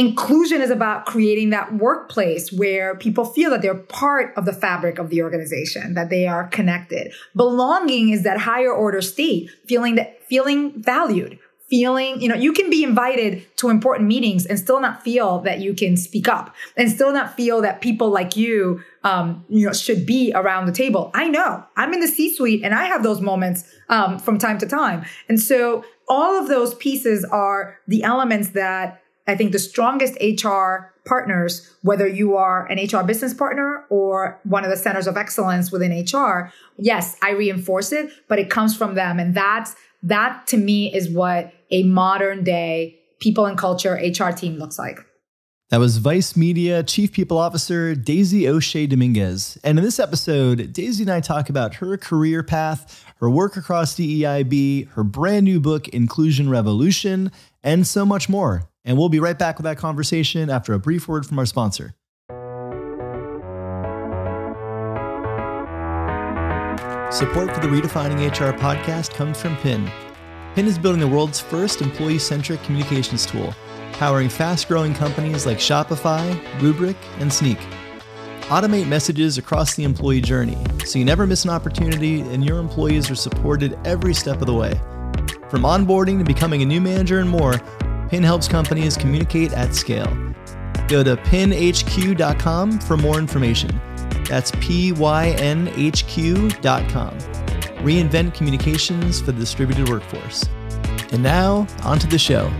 Inclusion is about creating that workplace where people feel that they're part of the fabric of the organization, that they are connected. Belonging is that higher order state, feeling valued, feeling, you can be invited to important meetings and still not feel that you can speak up and still not feel that people like you, should be around the table. I know I'm in the C-suite and I have those moments from time to time. And so all of those pieces are the elements that I think the strongest HR partners, whether you are an HR business partner or one of the centers of excellence within HR, yes, I reinforce it, but it comes from them. And that to me is what a modern day people and culture HR team looks like. That was Vice Media Chief People Officer Daisy Auger-Domínguez. And in this episode, Daisy and I talk about her career path, her work across DEIB, her brand new book, Inclusion Revolution, and so much more. And we'll be right back with that conversation after a brief word from our sponsor. Support for the Redefining HR podcast comes from PIN. PIN is building the world's first employee-centric communications tool, powering fast-growing companies like Shopify, Rubrik, and Snyk. Automate messages across the employee journey so you never miss an opportunity and your employees are supported every step of the way. From onboarding to becoming a new manager and more, PIN helps companies communicate at scale. Go to PynHQ.com for more information. That's PynHQ.com. Reinvent communications for the distributed workforce. And now, onto the show.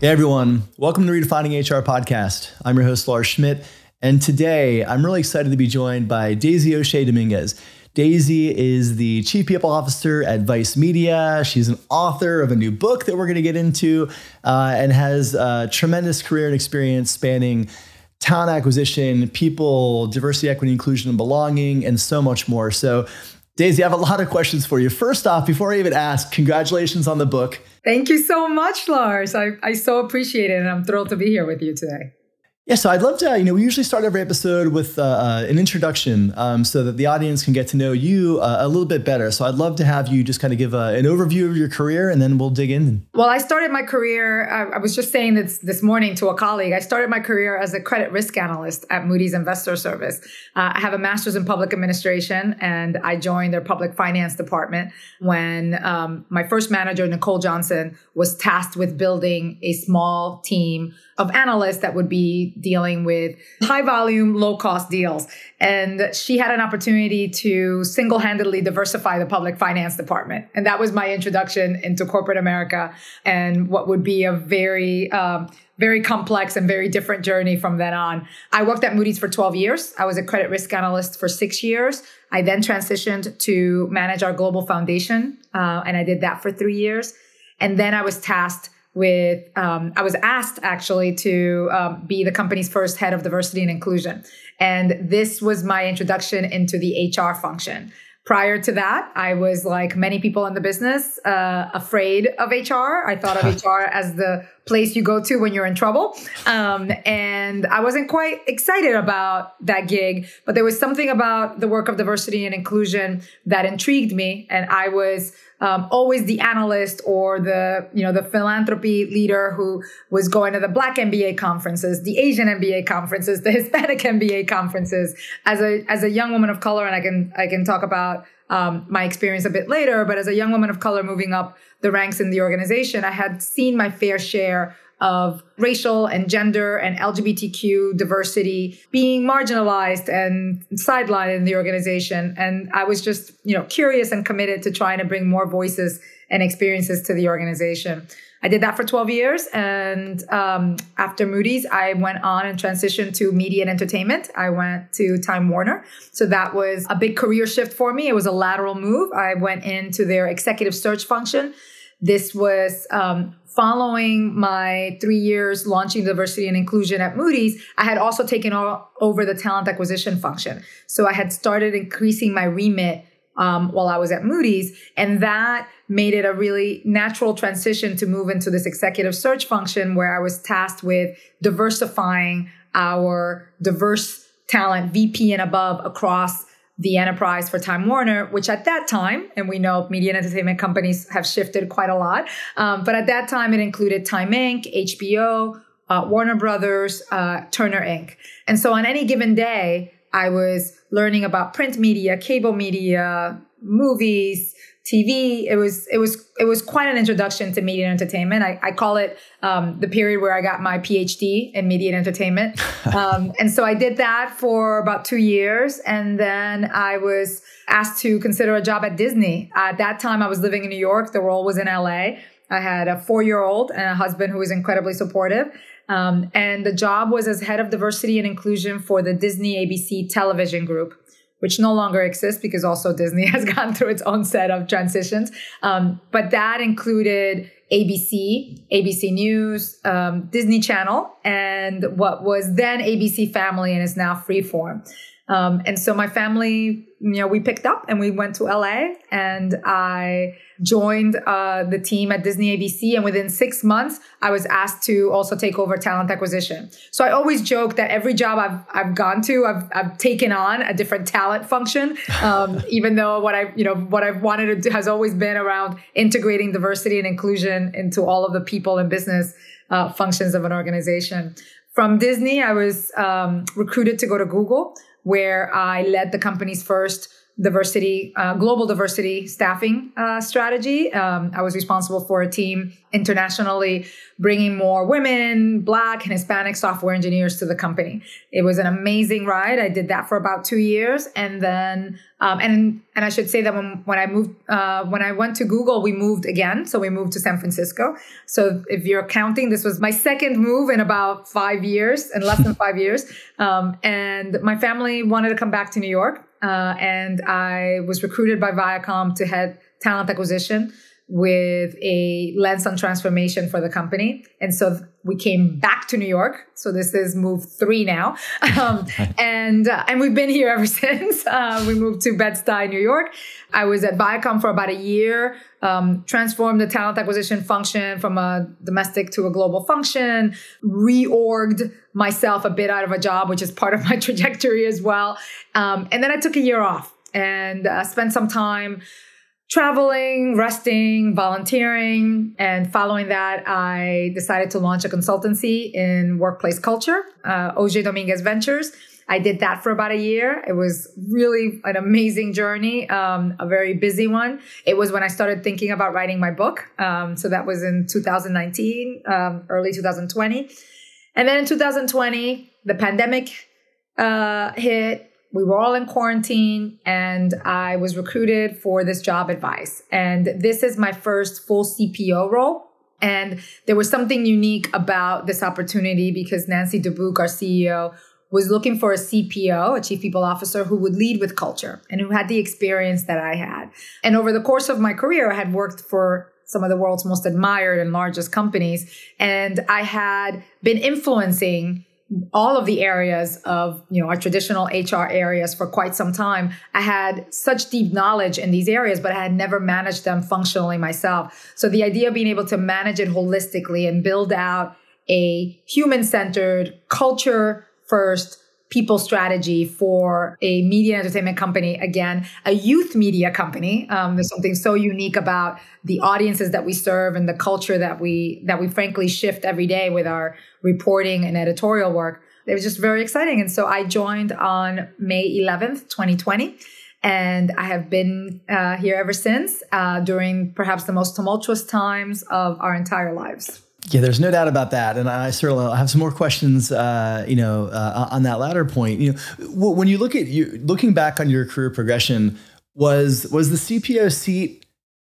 Hey everyone, welcome to Redefining HR podcast. I'm your host, Lars Schmidt. And today, I'm really excited to be joined by Daisy Auger-Domínguez. Daisy is the Chief People Officer at Vice Media. She's an author of a new book that we're going to get into and has a tremendous career and experience spanning talent acquisition, people, diversity, equity, inclusion, and belonging, and so much more. So, Daisy, I have a lot of questions for you. First off, before I even ask, congratulations on the book. Thank you so much, Lars. I so appreciate it, and I'm thrilled to be here with you today. Yeah, so I'd love to, we usually start every episode with an introduction so that the audience can get to know you a little bit better. So I'd love to have you just kind of give an overview of your career and then we'll dig in. Well, I started my career, I was just saying this morning to a colleague, I started my career as a credit risk analyst at Moody's Investor Service. I have a master's in public administration and I joined their public finance department when my first manager, Nicole Johnson, was tasked with building a small team of analysts that would be dealing with high volume, low cost deals. And she had an opportunity to single-handedly diversify the public finance department. And that was my introduction into corporate America and what would be a very, very complex and very different journey from then on. I worked at Moody's for 12 years. I was a credit risk analyst for 6 years. I then transitioned to manage our global foundation. And I did that for 3 years. And then I was tasked with, I was asked actually to be the company's first head of diversity and inclusion. And this was my introduction into the HR function. Prior to that, I was, like many people in the business, afraid of HR. I thought of HR as the place you go to when you're in trouble. And I wasn't quite excited about that gig, but there was something about the work of diversity and inclusion that intrigued me. And I was always the analyst or the philanthropy leader who was going to the Black MBA conferences, the Asian MBA conferences, the Hispanic MBA conferences as a young woman of color. And I can talk about my experience a bit later, but as a young woman of color moving up the ranks in the organization, I had seen my fair share of racial and gender and LGBTQ diversity being marginalized and sidelined in the organization. And I was just, curious and committed to trying to bring more voices and experiences to the organization. I did that for 12 years. And after Moody's, I went on and transitioned to media and entertainment. I went to Time Warner. So that was a big career shift for me. It was a lateral move. I went into their executive search function. This was following my 3 years launching diversity and inclusion at Moody's. I had also taken over the talent acquisition function. So I had started increasing my remit while I was at Moody's. And that made it a really natural transition to move into this executive search function where I was tasked with diversifying our diverse talent, VP and above, across the enterprise for Time Warner, which at that time, and we know media and entertainment companies have shifted quite a lot, but at that time it included Time Inc., HBO, Warner Brothers, Turner Inc. And so on any given day, I was learning about print media, cable media, movies, TV. It was quite an introduction to media and entertainment. I call it the period where I got my PhD in media and entertainment. And so I did that for about 2 years. And then I was asked to consider a job at Disney. At that time, I was living in New York. The role was in LA. I had a 4-year-old and a husband who was incredibly supportive. And the job was as head of diversity and inclusion for the Disney ABC television group, which no longer exists because also Disney has gone through its own set of transitions. But that included ABC, ABC News, Disney Channel, and what was then ABC Family and is now Freeform. And so my family, we picked up and we went to LA and I joined the team at Disney ABC. And within 6 months, I was asked to also take over talent acquisition. So I always joke that every job I've gone to, I've taken on a different talent function, even though what I've wanted to do has always been around integrating diversity and inclusion into all of the people and business functions of an organization. From Disney, I was recruited to go to Google, where I led the company's first global diversity staffing strategy. I was responsible for a team internationally bringing more women, Black, and Hispanic software engineers to the company. It was an amazing ride. I did that for about 2 years. And then, and I should say that when I went to Google, we moved again. So we moved to San Francisco. So if you're counting, this was my second move in about 5 years, in less than 5 years. And my family wanted to come back to New York. And I was recruited by Viacom to head talent acquisition with a lens on transformation for the company. And so we came back to New York. So this is move 3 now. And we've been here ever since. We moved to Bed-Stuy, New York. I was at Viacom for about a year, transformed the talent acquisition function from a domestic to a global function, reorged myself a bit out of a job, which is part of my trajectory as well. And then I took a year off and spent some time traveling, resting, volunteering, and following that, I decided to launch a consultancy in workplace culture, Auger Dominguez Ventures. I did that for about a year. It was really an amazing journey, a very busy one. It was when I started thinking about writing my book. So that was in 2019, early 2020. And then in 2020, the pandemic hit. We were all in quarantine and I was recruited for this job at Vice. And this is my first full CPO role. And there was something unique about this opportunity because Nancy Dubuc, our CEO, was looking for a CPO, a chief people officer, who would lead with culture and who had the experience that I had. And over the course of my career, I had worked for some of the world's most admired and largest companies. And I had been influencing all of the areas of, our traditional HR areas for quite some time. I had such deep knowledge in these areas, but I had never managed them functionally myself. So the idea of being able to manage it holistically and build out a human-centered, culture-first people strategy for a media and entertainment company, again, a youth media company. There's something so unique about the audiences that we serve and the culture that we frankly shift every day with our reporting and editorial work. It was just very exciting. And so I joined on May 11th, 2020. And I have been here ever since during perhaps the most tumultuous times of our entire lives. Yeah, there's no doubt about that. And I certainly have some more questions, on that latter point. When you look at looking back on your career progression, was the CPO seat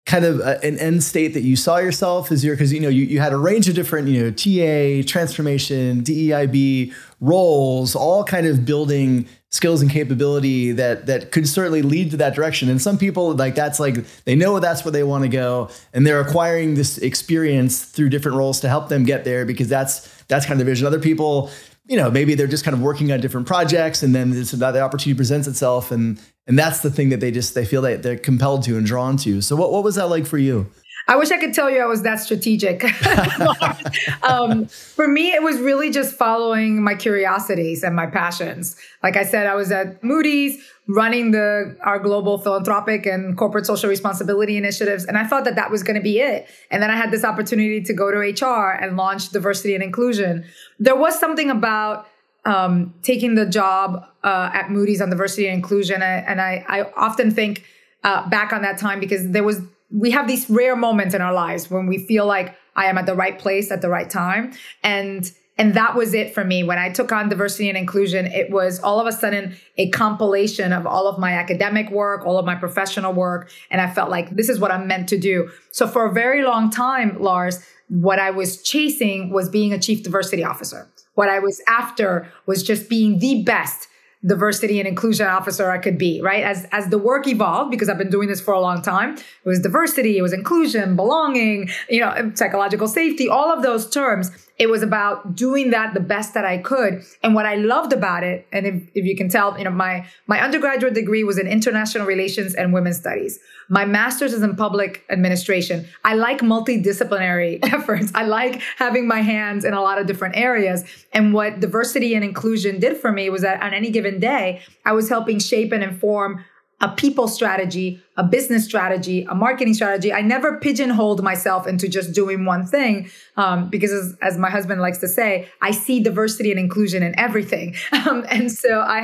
kind of an end state that you saw yourself as you had a range of different, TA, transformation, DEIB roles, all kind of building skills and capability that could certainly lead to that direction. And some people they know that's where they want to go and they're acquiring this experience through different roles to help them get there because that's kind of the vision. Other people, maybe they're just kind of working on different projects and then the opportunity presents itself and that's the thing that they feel that they're compelled to and drawn to. So what was that like for you? I wish I could tell you I was that strategic. For me, it was really just following my curiosities and my passions. Like I said, I was at Moody's running our global philanthropic and corporate social responsibility initiatives. And I thought that that was going to be it. And then I had this opportunity to go to HR and launch diversity and inclusion. There was something about taking the job at Moody's on diversity and inclusion. And I often think back on that time because we have these rare moments in our lives when we feel like I am at the right place at the right time. And that was it for me. When I took on diversity and inclusion, it was all of a sudden a compilation of all of my academic work, all of my professional work. And I felt like this is what I'm meant to do. So for a very long time, Lars, what I was chasing was being a chief diversity officer. What I was after was just being the best diversity and inclusion officer I could be, right? As the work evolved, because I've been doing this for a long time, it was diversity, it was inclusion, belonging, psychological safety, all of those terms. It was about doing that the best that I could. And what I loved about it, and if you can tell, my undergraduate degree was in international relations and women's studies. My master's is in public administration. I like multidisciplinary efforts. I like having my hands in a lot of different areas. And what diversity and inclusion did for me was that on any given day, I was helping shape and inform a people strategy, a business strategy, a marketing strategy. I never pigeonholed myself into just doing one thing because as my husband likes to say, I see diversity and inclusion in everything. And so I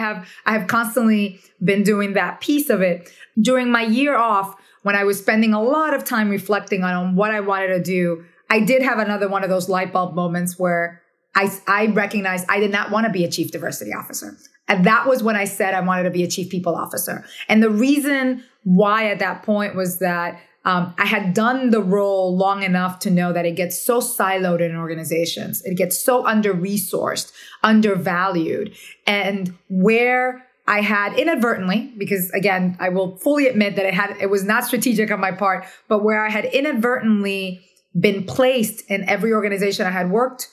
have constantly been doing that piece of it. During my year off, when I was spending a lot of time reflecting on what I wanted to do, I did have another one of those light bulb moments where I recognized I did not want to be a chief diversity officer. And that was when I said I wanted to be a chief people officer. And the reason why at that point was that I had done the role long enough to know that it gets so siloed in organizations. It gets so under-resourced, undervalued. And where I had inadvertently, because again, I will fully admit that it was not strategic on my part, but where I had inadvertently been placed in every organization I had worked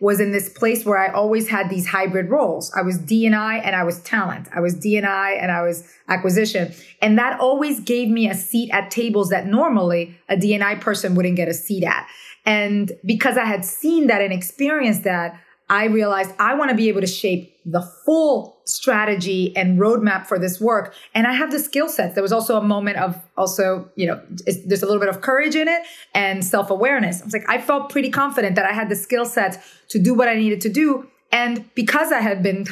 was in this place where I always had these hybrid roles. I was D&I and I was talent. I was D&I and I was acquisition. And that always gave me a seat at tables that normally a D&I person wouldn't get a seat at. And because I had seen that and experienced that, I realized I want to be able to shape the full strategy and roadmap for this work. And I have the skill sets. There was also a moment of there's a little bit of courage in it and self-awareness. I was like, I felt pretty confident that I had the skill sets to do what I needed to do. And because I had been,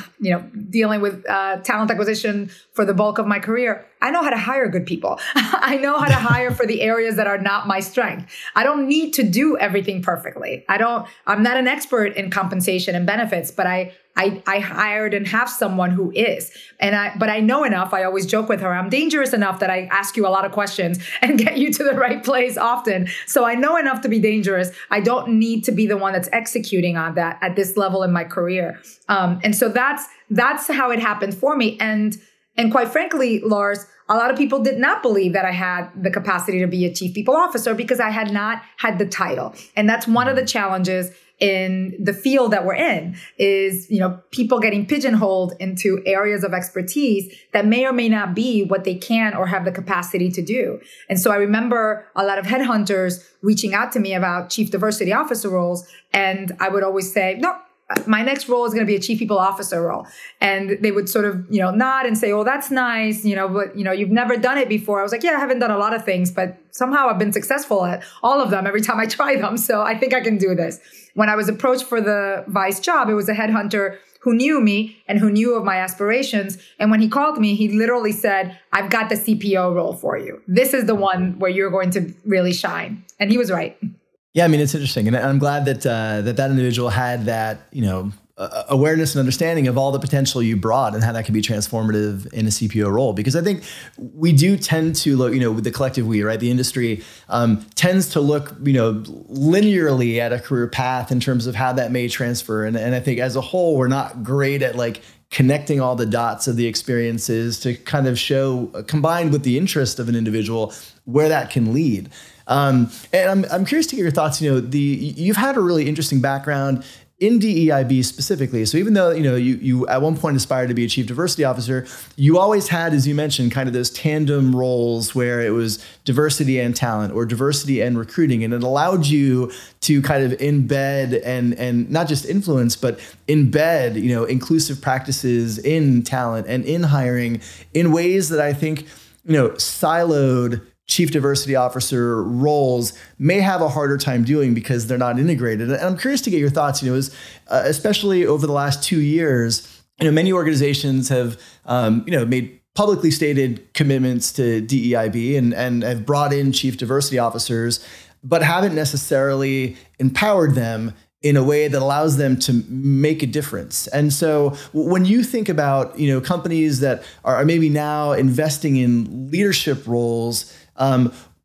dealing with talent acquisition for the bulk of my career, I know how to hire good people. I know how to hire for the areas that are not my strength. I don't need to do everything perfectly. I'm not an expert in compensation and benefits, but I hired and have someone who is. But I know enough. I always joke with her, I'm dangerous enough that I ask you a lot of questions and get you to the right place often. So I know enough to be dangerous. I don't need to be the one that's executing on that at this level in my career. And so that's how it happened for me. And quite frankly, Lars, a lot of people did not believe that I had the capacity to be a chief people officer because I had not had the title. And that's one of the challenges in the field that we're in is, people getting pigeonholed into areas of expertise that may or may not be what they can or have the capacity to do. And so I remember a lot of headhunters reaching out to me about chief diversity officer roles. And I would always say, no, my next role is going to be a chief people officer role. And they would sort of, nod and say, oh, that's nice. But you've never done it before. I was like, yeah, I haven't done a lot of things, but somehow I've been successful at all of them every time I try them. So I think I can do this. When I was approached for the vice job, it was a headhunter who knew me and who knew of my aspirations. And when he called me, he literally said, I've got the CPO role for you. This is the one where you're going to really shine. And he was right. Yeah, it's interesting. And I'm glad that that individual had that, awareness and understanding of all the potential you brought and how that can be transformative in a CPO role. Because I think we do tend to look, with the collective we, right? The industry tends to look, linearly at a career path in terms of how that may transfer. And I think as a whole, we're not great at connecting all the dots of the experiences to kind of show, combined with the interest of an individual, where that can lead. And I'm curious to get your thoughts. You've had a really interesting background in DEIB specifically. So even though, you know, you at one point aspired to be a chief diversity officer, you always had, as you mentioned, kind of those tandem roles where it was diversity and talent or diversity and recruiting. And it allowed you to kind of embed and not just influence, but embed, you know, inclusive practices in talent and in hiring in ways that I think, you know, siloed chief diversity officer roles may have a harder time doing because they're not integrated. And I'm curious to get your thoughts, you know, especially over the last 2 years, you know, many organizations have, you know, made publicly stated commitments to DEIB and have brought in chief diversity officers, but haven't necessarily empowered them in a way that allows them to make a difference. And so when you think about, you know, companies that are maybe now investing in leadership roles,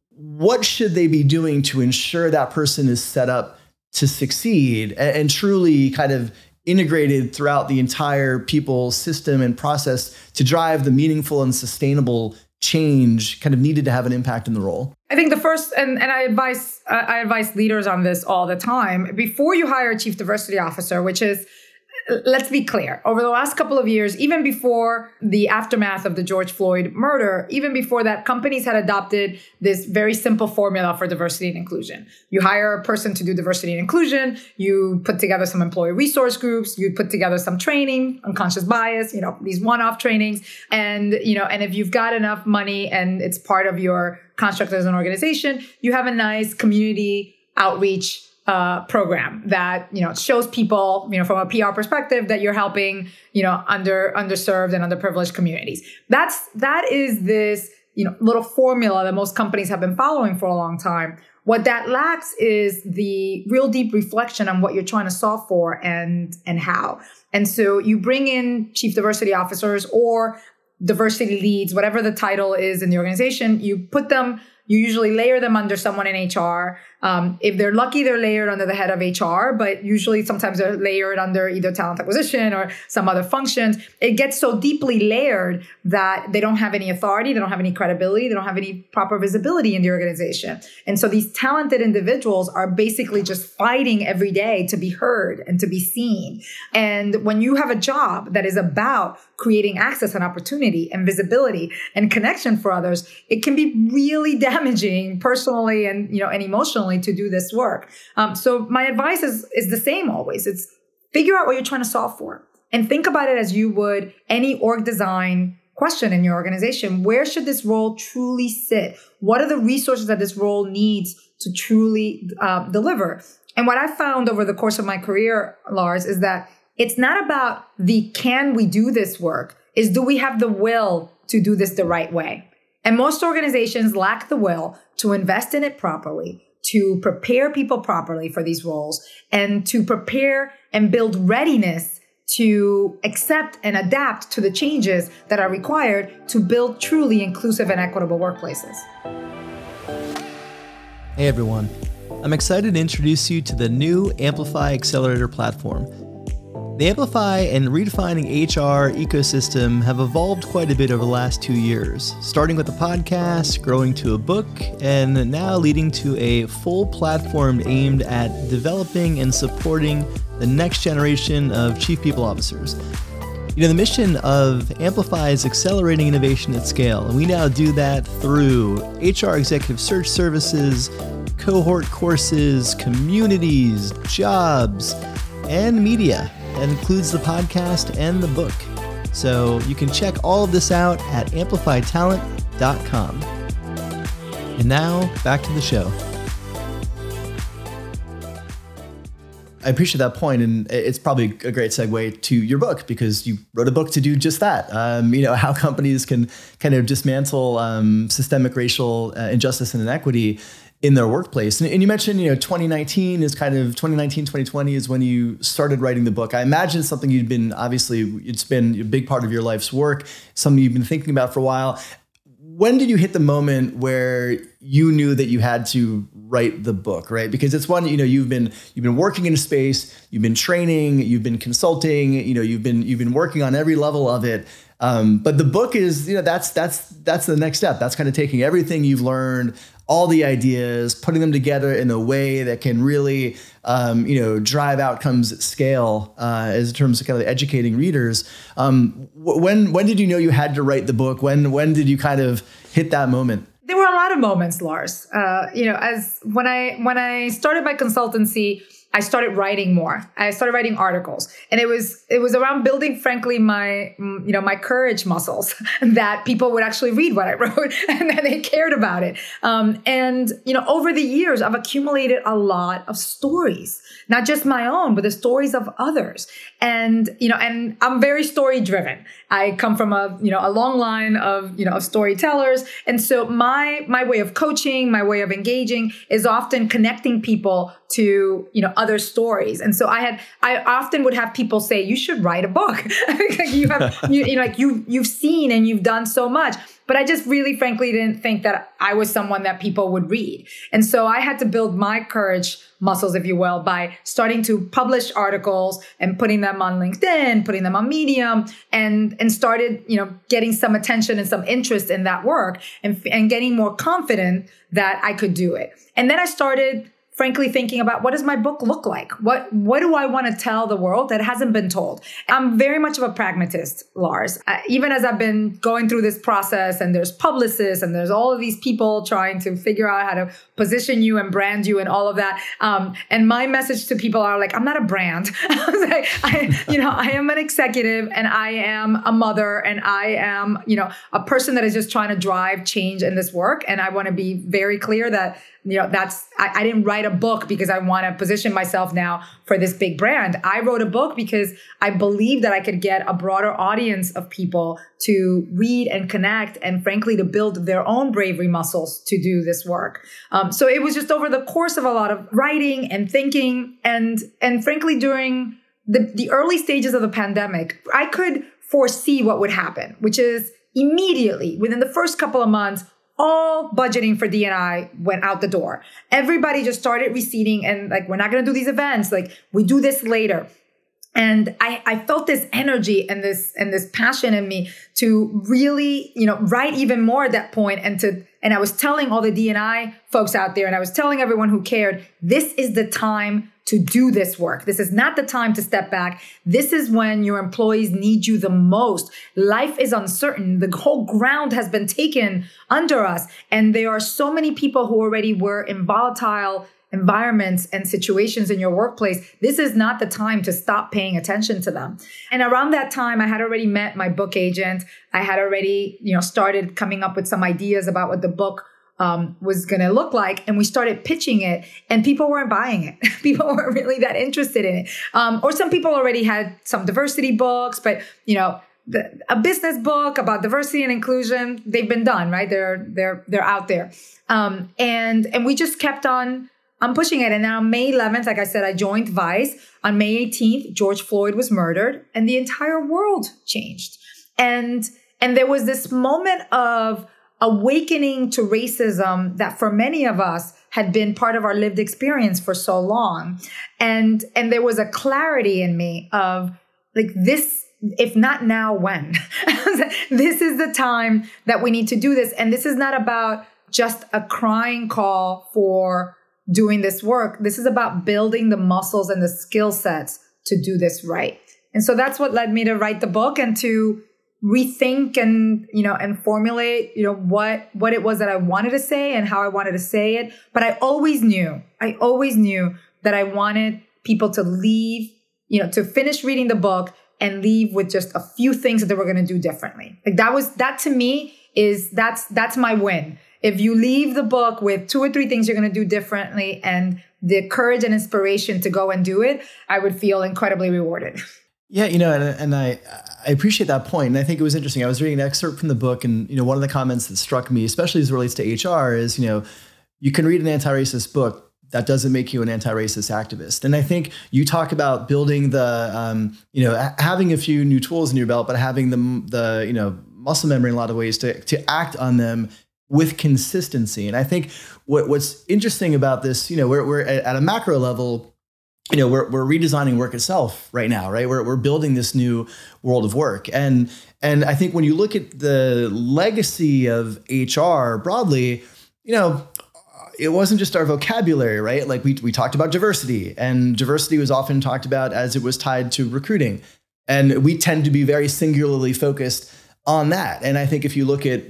what should they be doing to ensure that person is set up to succeed and truly kind of integrated throughout the entire people system and process to drive the meaningful and sustainable change kind of needed to have an impact in the role? I think the first, and I advise leaders on this all the time, before you hire a chief diversity officer, which is, let's be clear, over the last couple of years, even before the aftermath of the George Floyd murder, even before that, companies had adopted this very simple formula for diversity and inclusion. You hire a person to do diversity and inclusion, you put together some employee resource groups, you put together some training, unconscious bias, you know, these one-off trainings. And, you know, and if you've got enough money and it's part of your construct as an organization, you have a nice community outreach program that, you know, shows people, you know, from a PR perspective that you're helping, you know, underserved and underprivileged communities. That is this, you know, little formula that most companies have been following for a long time. What that lacks is the real deep reflection on what you're trying to solve for and how. And so you bring in chief diversity officers or diversity leads, whatever the title is in the organization, you usually layer them under someone in HR. If they're lucky, they're layered under the head of HR, but usually sometimes they're layered under either talent acquisition or some other functions. It gets so deeply layered that they don't have any authority, they don't have any credibility, they don't have any proper visibility in the organization. And so these talented individuals are basically just fighting every day to be heard and to be seen. And when you have a job that is about creating access and opportunity and visibility and connection for others, it can be really damaging personally and, you know, and emotionally to do this work. So my advice is the same always. It's figure out what you're trying to solve for and think about it as you would any org design question in your organization. Where should this role truly sit? What are the resources that this role needs to truly deliver? And what I found over the course of my career, Lars, is that it's not about the can we do this work, is do we have the will to do this the right way? And most organizations lack the will to invest in it properly, to prepare people properly for these roles, and to prepare and build readiness to accept and adapt to the changes that are required to build truly inclusive and equitable workplaces. Hey everyone, I'm excited to introduce you to the new Amplify Accelerator platform. The Amplify and Redefining HR ecosystem have evolved quite a bit over the last 2 years, starting with a podcast, growing to a book, and now leading to a full platform aimed at developing and supporting the next generation of chief people officers. You know, the mission of Amplify is accelerating innovation at scale, and we now do that through HR executive search services, cohort courses, communities, jobs, and media. That includes the podcast and the book. So you can check all of this out at amplifytalent.com. And now back to the show. I appreciate that point, and it's probably a great segue to your book because you wrote a book to do just that. You know, how companies can kind of dismantle systemic racial injustice and inequity in their workplace. And you mentioned, you know, 2020 is when you started writing the book. I imagine something it's been a big part of your life's work, something you've been thinking about for a while. When did you hit the moment where you knew that you had to write the book, right? Because it's one, you know, you've been working in a space, you've been training, you've been consulting, you know, you've been working on every level of it. But the book is, you know, that's the next step. That's kind of taking everything you've learned, all the ideas, putting them together in a way that can really, drive outcomes at scale, as in terms of kind of educating readers. When did you know you had to write the book? When did you kind of hit that moment? There were a lot of moments, Lars. When I started my consultancy, I started writing more. I started writing articles, and it was around building, frankly, my courage muscles that people would actually read what I wrote and that they cared about it. Over the years, I've accumulated a lot of stories, not just my own, but the stories of others. And I'm very story driven. I come from a long line of storytellers, and so my way of coaching, my way of engaging, is often connecting people to other stories. And so I often would have people say, you should write a book. You've seen and you've done so much. But I just really, frankly, didn't think that I was someone that people would read. And so I had to build my courage muscles, if you will, by starting to publish articles and putting them on LinkedIn, putting them on Medium, and started, getting some attention and some interest in that work and getting more confident that I could do it. And then I started, frankly, thinking about, what does my book look like? What do I want to tell the world that hasn't been told? I'm very much of a pragmatist, Lars. Even as I've been going through this process, and there's publicists and there's all of these people trying to figure out how to position you and brand you and all of that. And my message to people are like, I'm not a brand. I am an executive, and I am a mother, and I am, a person that is just trying to drive change in this work. And I want to be very clear that I didn't write a book because I want to position myself now for this big brand. I wrote a book because I believed that I could get a broader audience of people to read and connect, and frankly, to build their own bravery muscles to do this work. So it was just over the course of a lot of writing and thinking, and frankly, during the early stages of the pandemic, I could foresee what would happen, which is immediately within the first couple of months, all budgeting for D&I went out the door. Everybody just started receding and we're not going to do these events. We do this later. And I felt this energy and this passion in me to really, write even more at that point. And I was telling all the D&I folks out there, and I was telling everyone who cared, this is the time to do this work. This is not the time to step back. This is when your employees need you the most. Life is uncertain. The whole ground has been taken under us. And there are so many people who already were in volatile environments and situations in your workplace. This is not the time to stop paying attention to them. And around that time, I had already met my book agent. I had already, started coming up with some ideas about what the book was going to look like. And we started pitching it, and people weren't buying it. People weren't really that interested in it. Or some people already had some diversity books, but a business book about diversity and inclusion, they've been done, right? They're out there. And we just kept on. I'm pushing it. And then on May 11th, like I said, I joined Vice. On May 18th, George Floyd was murdered, and the entire world changed. And there was this moment of awakening to racism that for many of us had been part of our lived experience for so long. And there was a clarity in me of this, if not now, when? This is the time that we need to do this. And this is not about just a crying call for doing this work. This is about building the muscles and the skill sets to do this right. And so that's what led me to write the book and to rethink and, and formulate, what it was that I wanted to say and how I wanted to say it. But I always knew that I wanted people to leave, to finish reading the book and leave with just a few things that they were going to do differently. That's my win. If you leave the book with 2 or 3 things you're going to do differently and the courage and inspiration to go and do it, I would feel incredibly rewarded. Yeah, and I appreciate that point. And I think it was interesting. I was reading an excerpt from the book, and, one of the comments that struck me, especially as it relates to HR, is, you can read an anti-racist book. That doesn't make you an anti-racist activist. And I think you talk about building the, having a few new tools in your belt, but having the muscle memory in a lot of ways to act on them with consistency. And I think what's interesting about this, we're at a macro level, we're redesigning work itself right now, right? We're building this new world of work. And I think when you look at the legacy of HR broadly, it wasn't just our vocabulary, right? Like we talked about diversity, and diversity was often talked about as it was tied to recruiting. And we tend to be very singularly focused on that. And I think if you look at,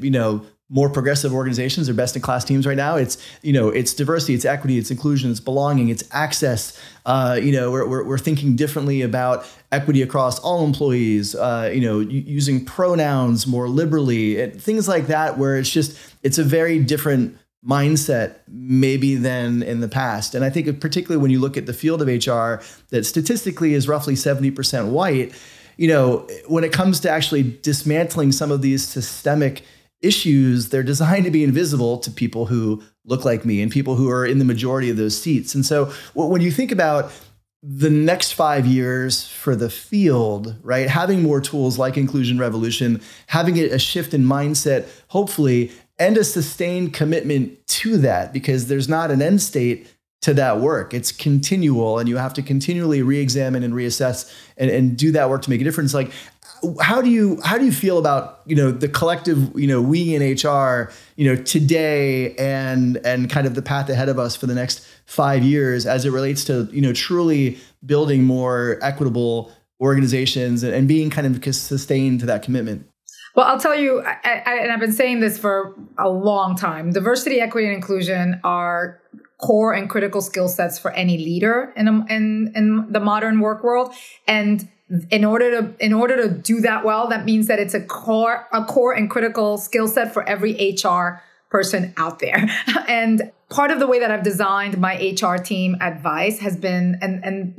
more progressive organizations or best in class teams right now, it's, it's diversity, it's equity, it's inclusion, it's belonging, it's access. We're thinking differently about equity across all employees, using pronouns more liberally, and things like that, where it's a very different mindset maybe than in the past. And I think particularly when you look at the field of HR that statistically is roughly 70% white, when it comes to actually dismantling some of these systemic issues, they're designed to be invisible to people who look like me and people who are in the majority of those seats. And so when you think about the next 5 years for the field, right, having more tools like Inclusion Revolution, having a shift in mindset, hopefully, and a sustained commitment to that, because there's not an end state to that work. It's continual, and you have to continually re-examine and reassess and do that work to make a difference. Like, how do you feel about, the collective, we in HR, today and kind of the path ahead of us for the next 5 years as it relates to, truly building more equitable organizations and being kind of sustained to that commitment? Well, I'll tell you, and I've been saying this for a long time, diversity, equity, and inclusion are core and critical skill sets for any leader in the modern work world. And in order to do that well, that means that it's a core and critical skill set for every HR person out there. And part of the way that I've designed my HR team at Vice has been,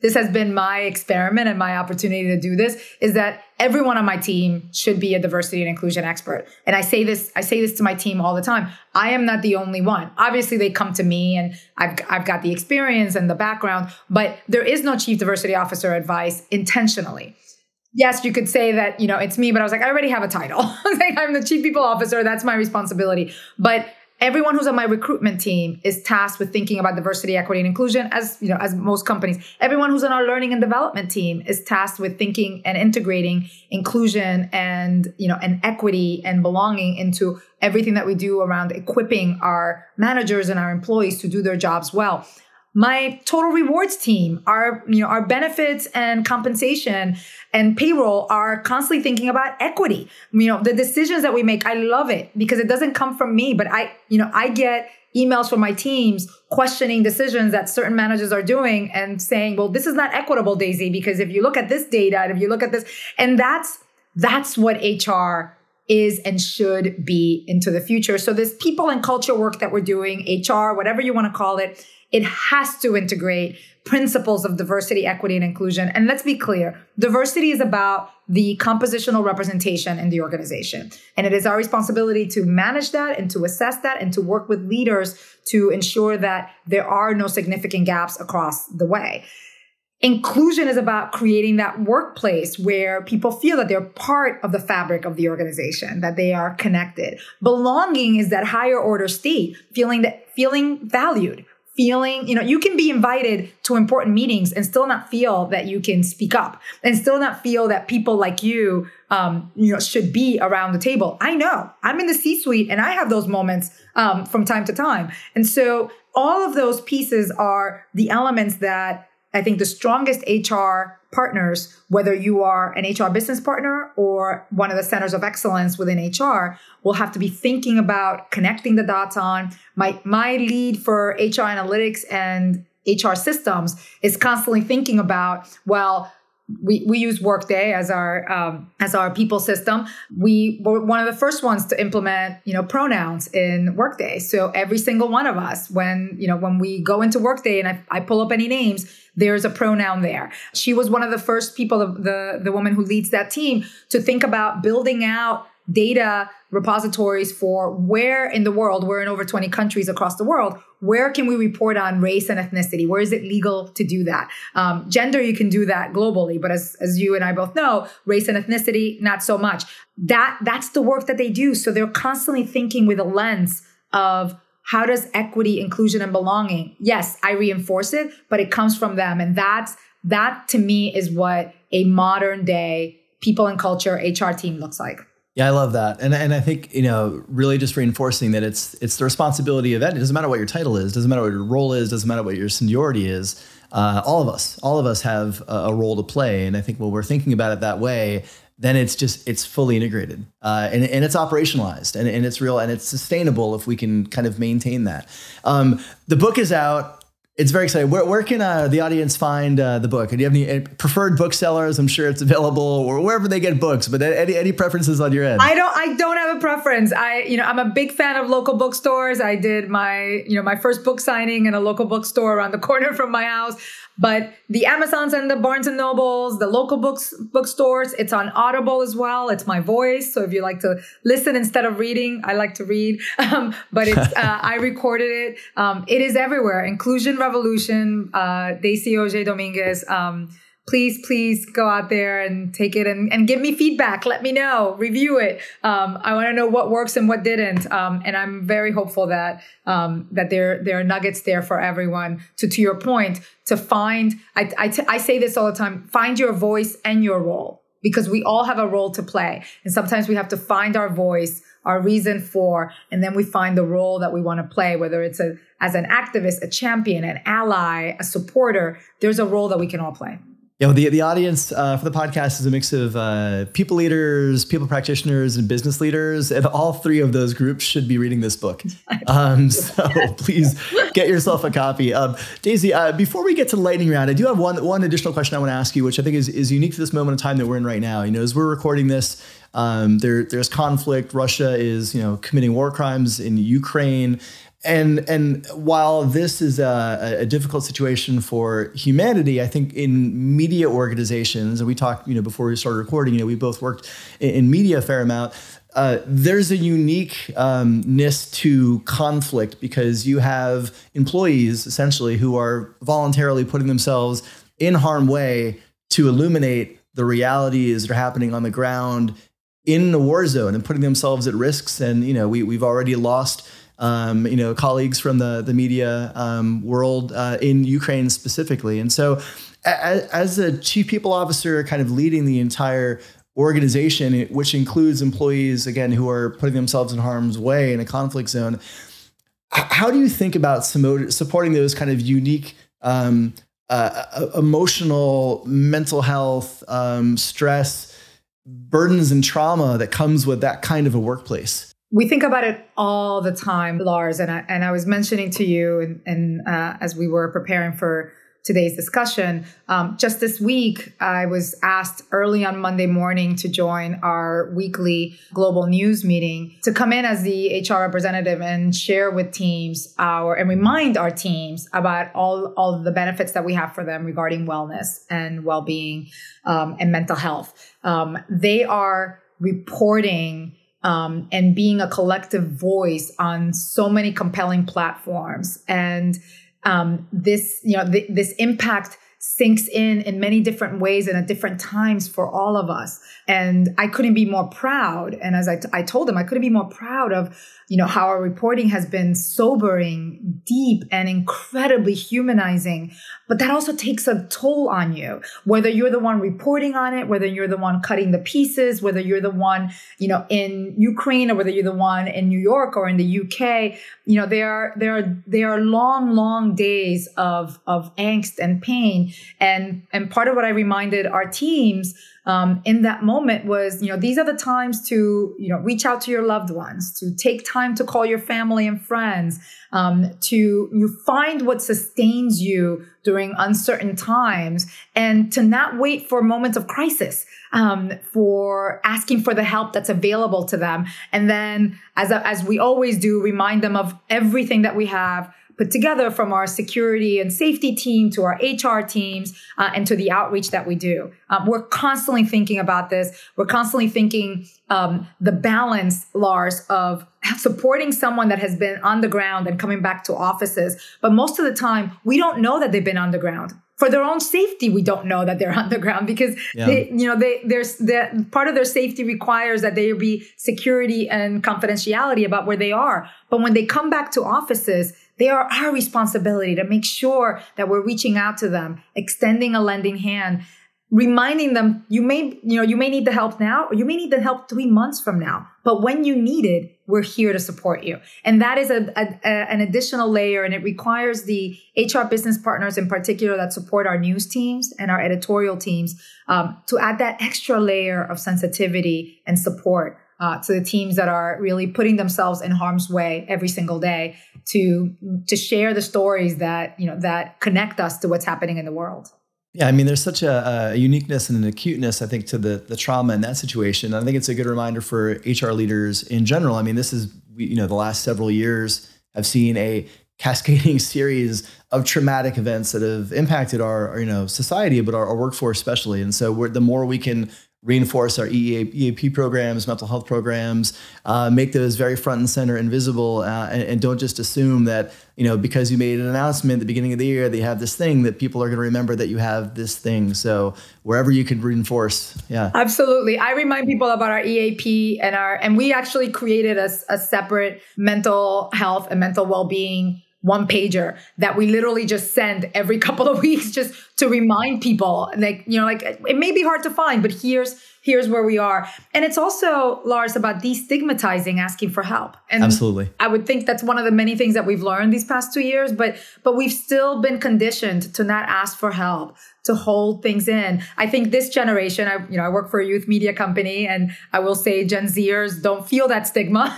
this has been my experiment and my opportunity to do this, is that everyone on my team should be a diversity and inclusion expert. And I say this to my team all the time. I am not the only one. Obviously, they come to me, and I've got the experience and the background, but there is no chief diversity officer at Vice intentionally. Yes, you could say that, it's me, but I was like, I already have a title. I'm the chief people officer. That's my responsibility. But everyone who's on my recruitment team is tasked with thinking about diversity, equity, and inclusion, as most companies. Everyone who's on our learning and development team is tasked with thinking and integrating inclusion and, and equity and belonging into everything that we do around equipping our managers and our employees to do their jobs well. My total rewards team, our benefits and compensation and payroll are constantly thinking about equity. The decisions that we make, I love it because it doesn't come from me, but I get emails from my teams questioning decisions that certain managers are doing and saying, well, this is not equitable, Daisy, because if you look at this data and if you look at this, and that's what HR is and should be into the future. So this people and culture work that we're doing, HR, whatever you want to call it, it has to integrate principles of diversity, equity, and inclusion. And let's be clear, diversity is about the compositional representation in the organization. And it is our responsibility to manage that and to assess that and to work with leaders to ensure that there are no significant gaps across the way. Inclusion is about creating that workplace where people feel that they're part of the fabric of the organization, that they are connected. Belonging is that higher order state, feeling valued. Feeling, you can be invited to important meetings and still not feel that you can speak up and still not feel that people like you, should be around the table. I know I'm in the C-suite and I have those moments from time to time. And so all of those pieces are the elements that I think the strongest HR partners, whether you are an HR business partner or one of the centers of excellence within HR, will have to be thinking about connecting the dots on. My lead for HR analytics and HR systems is constantly thinking about, well, we use Workday as our people system. We were one of the first ones to implement, pronouns in Workday. So every single one of us, when we go into Workday and I pull up any names, there's a pronoun there. She was one of the first people, the woman who leads that team, to think about building out data repositories for where in the world, we're in over 20 countries across the world, where can we report on race and ethnicity? Where is it legal to do that? Gender, you can do that globally, but as you and I both know, race and ethnicity, not so much. That's the work that they do. So they're constantly thinking with a lens of how does equity, inclusion, and belonging? Yes, I reinforce it, but it comes from them. And that to me is what a modern day people and culture HR team looks like. Yeah, I love that. And I think, you know, really just reinforcing that it's the responsibility of it. It doesn't matter what your title is, doesn't matter what your role is, doesn't matter what your seniority is. All of us have a role to play. And I think when we're thinking about it that way, then it's fully integrated and it's operationalized and it's real and it's sustainable if we can kind of maintain that. The book is out. It's very exciting. Where can the audience find the book? Do you have any preferred booksellers? I'm sure it's available or wherever they get books. But any preferences on your end? I don't have a preference. I'm a big fan of local bookstores. I did my first book signing in a local bookstore around the corner from my house. But the Amazons and the Barnes and Nobles, the local bookstores, it's on Audible as well. It's my voice. So if you like to listen instead of reading, I like to read. But I recorded it. It is everywhere. Inclusion Revolution, Daisy Auger-Domínguez. Please go out there and take it and give me feedback. Let me know. Review it. I want to know what works and what didn't. And I'm very hopeful that there are nuggets there for everyone. To your point, to find, I say this all the time, find your voice and your role, because we all have a role to play. And sometimes we have to find our voice, our reason for, and then we find the role that we want to play, whether it's as an activist, a champion, an ally, a supporter. There's a role that we can all play. Yeah, well, the audience for the podcast is a mix of people leaders, people practitioners, and business leaders, and all three of those groups should be reading this book. So please get yourself a copy. Daisy, before we get to lightning round, I do have one additional question I want to ask you, which I think is unique to this moment in time that we're in right now. You know, as we're recording this, there's conflict. Russia is committing war crimes in Ukraine. And while this is a difficult situation for humanity, I think in media organizations, and we talked, before we started recording, we both worked in media a fair amount. There's a uniqueness to conflict because you have employees essentially who are voluntarily putting themselves in harm's way to illuminate the realities that are happening on the ground in the war zone and putting themselves at risks. And we've already lost. Colleagues from the media world in Ukraine specifically. And so as a chief people officer kind of leading the entire organization, which includes employees, again, who are putting themselves in harm's way in a conflict zone, how do you think about supporting those kind of unique emotional, mental health, stress, burdens and trauma that comes with that kind of a workplace? We think about it all the time, Lars, and I was mentioning to you and as we were preparing for today's discussion, just this week, I was asked early on Monday morning to join our weekly global news meeting to come in as the HR representative and share with teams and remind our teams about all of the benefits that we have for them regarding wellness and well-being and mental health. They are reporting and being a collective voice on so many compelling platforms. And this impact sinks in many different ways and at different times for all of us. And I couldn't be more proud. And as I told them, I couldn't be more proud of, how our reporting has been sobering, deep, and incredibly humanizing. But that also takes a toll on you, whether you're the one reporting on it, whether you're the one cutting the pieces, whether you're the one, in Ukraine, or whether you're the one in New York or in the UK. There are long days of angst and pain. And part of what I reminded our teams in that moment was, these are the times to, reach out to your loved ones, to take time to call your family and friends, to find what sustains you during uncertain times, and to not wait for moments of crisis, for asking for the help that's available to them. And then, as we always do, remind them of everything that we have put together, from our security and safety team to our HR teams and to the outreach that we do. We're constantly thinking about this. We're constantly thinking the balance, Lars, of supporting someone that has been on the ground and coming back to offices. But most of the time, we don't know that they've been on the ground. For their own safety, we don't know that they're on the ground, because part of their safety requires that there be security and confidentiality about where they are. But when they come back to offices, they are our responsibility to make sure that we're reaching out to them, extending a lending hand, reminding them, you may need the help now, or you may need the help 3 months from now, but when you need it, we're here to support you. And that is an additional layer, and it requires the HR business partners in particular that support our news teams and our editorial teams to add that extra layer of sensitivity and support to the teams that are really putting themselves in harm's way every single day to share the stories that connect us to what's happening in the world. Yeah, I mean, there's such a uniqueness and an acuteness, I think, to the trauma in that situation. I think it's a good reminder for HR leaders in general. I mean, this is, the last several years, I've seen a cascading series of traumatic events that have impacted our, society, but our workforce especially. And so the more we can reinforce our EAP programs, mental health programs, make those very front and center and visible, and don't just assume that, because you made an announcement at the beginning of the year that you have this thing, that people are going to remember that you have this thing. So wherever you can reinforce. Yeah, absolutely. I remind people about our EAP and we actually created a separate mental health and mental well-being one pager that we literally just send every couple of weeks just to remind people, it may be hard to find, but here's where we are. And it's also, Lars, about destigmatizing asking for help. And absolutely, I would think that's one of the many things that we've learned these past 2 years, but we've still been conditioned to not ask for help, to hold things in. I think this generation, I work for a youth media company, and I will say Gen Zers don't feel that stigma.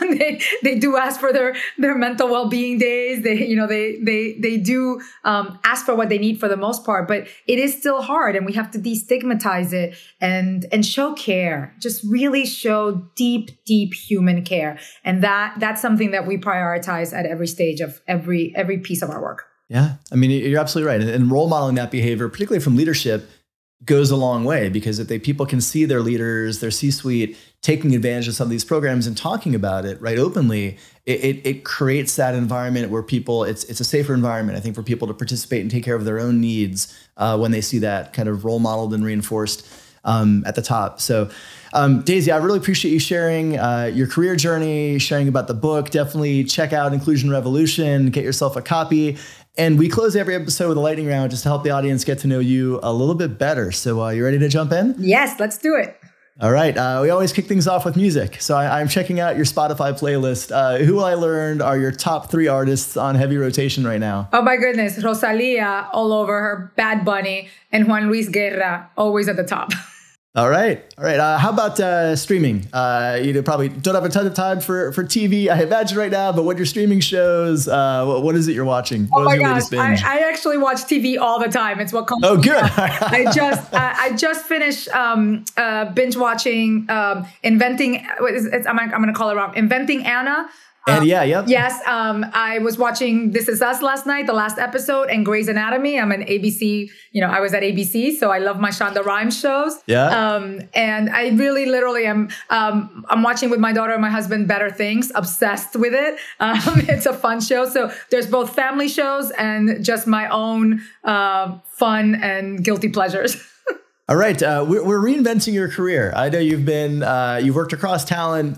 They do ask for their mental well-being days. They do ask for what they need for the most part, but it is still hard, and we have to destigmatize it and show care, just really show deep human care. And that's something that we prioritize at every stage of every piece of our work. Yeah. I mean, you're absolutely right. And role modeling that behavior, particularly from leadership, goes a long way, because if people can see their leaders, their C-suite, taking advantage of some of these programs and talking about it right openly, it creates that environment where it's a safer environment, I think, for people to participate and take care of their own needs when they see that kind of role modeled and reinforced at the top. So Daisy, I really appreciate you sharing your career journey, sharing about the book. Definitely check out Inclusion Revolution, get yourself a copy. And we close every episode with a lightning round just to help the audience get to know you a little bit better. So you ready to jump in? Yes, let's do it. All right. We always kick things off with music. So I'm checking out your Spotify playlist. Who I learned are your top 3 artists on heavy rotation right now. Oh, my goodness. Rosalía all over her, Bad Bunny, and Juan Luis Guerra always at the top. All right. How about streaming? You probably don't have a ton of time for TV, I imagine, right now, but what your streaming shows, what is it you're watching? Oh, my gosh. I actually watch TV all the time. It's what comes. Oh, good. I just finished binge watching Inventing Anna. And yep. Yes. I was watching This Is Us last night, the last episode, and Grey's Anatomy. I'm an ABC, I was at ABC, so I love my Shonda Rhimes shows. Yeah. And I really literally am, I'm watching with my daughter and my husband, Better Things, obsessed with it. It's a fun show. So there's both family shows and just my own fun and guilty pleasures. All right. We're reinventing your career. I know you've worked across talent.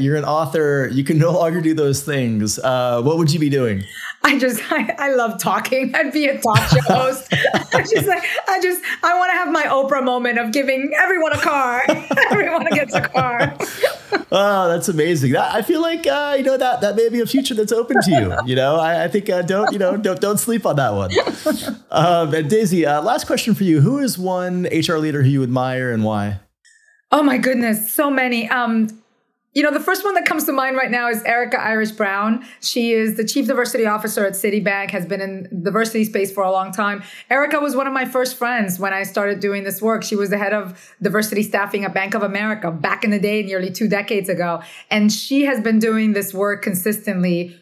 You're an author. You can no longer do those things. What would you be doing? I love talking. I'd be a talk show host. I want to have my Oprah moment of giving everyone a car. Everyone gets a car. Oh, that's amazing. I feel like, that may be a future that's open to you. I think, don't sleep on that one. And Daisy, last question for you. Who is one HR leader who you admire and why? Oh my goodness. So many. The first one that comes to mind right now is Erica Irish Brown. She is the chief diversity officer at Citibank, has been in diversity space for a long time. Erica was one of my first friends when I started doing this work. She was the head of diversity staffing at Bank of America back in the day, nearly 2 decades ago. And she has been doing this work consistently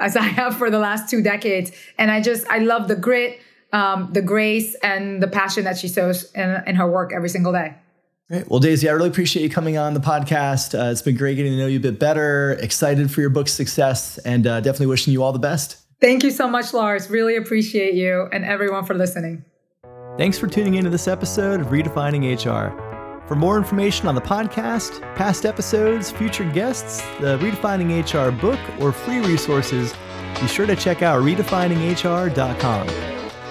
as I have for the last 2 decades. And I love the grit, the grace, and the passion that she shows in her work every single day. Great. Well, Daisy, I really appreciate you coming on the podcast. It's been great getting to know you a bit better, excited for your book's success, and definitely wishing you all the best. Thank you so much, Lars. Really appreciate you and everyone for listening. Thanks for tuning into this episode of Redefining HR. For more information on the podcast, past episodes, future guests, the Redefining HR book, or free resources, be sure to check out redefininghr.com.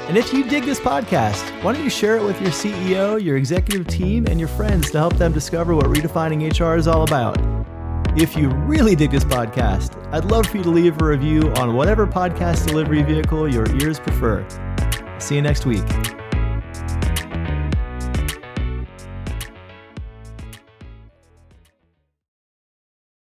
And if you dig this podcast, why don't you share it with your CEO, your executive team, and your friends to help them discover what Redefining HR is all about. If you really dig this podcast, I'd love for you to leave a review on whatever podcast delivery vehicle your ears prefer. See you next week.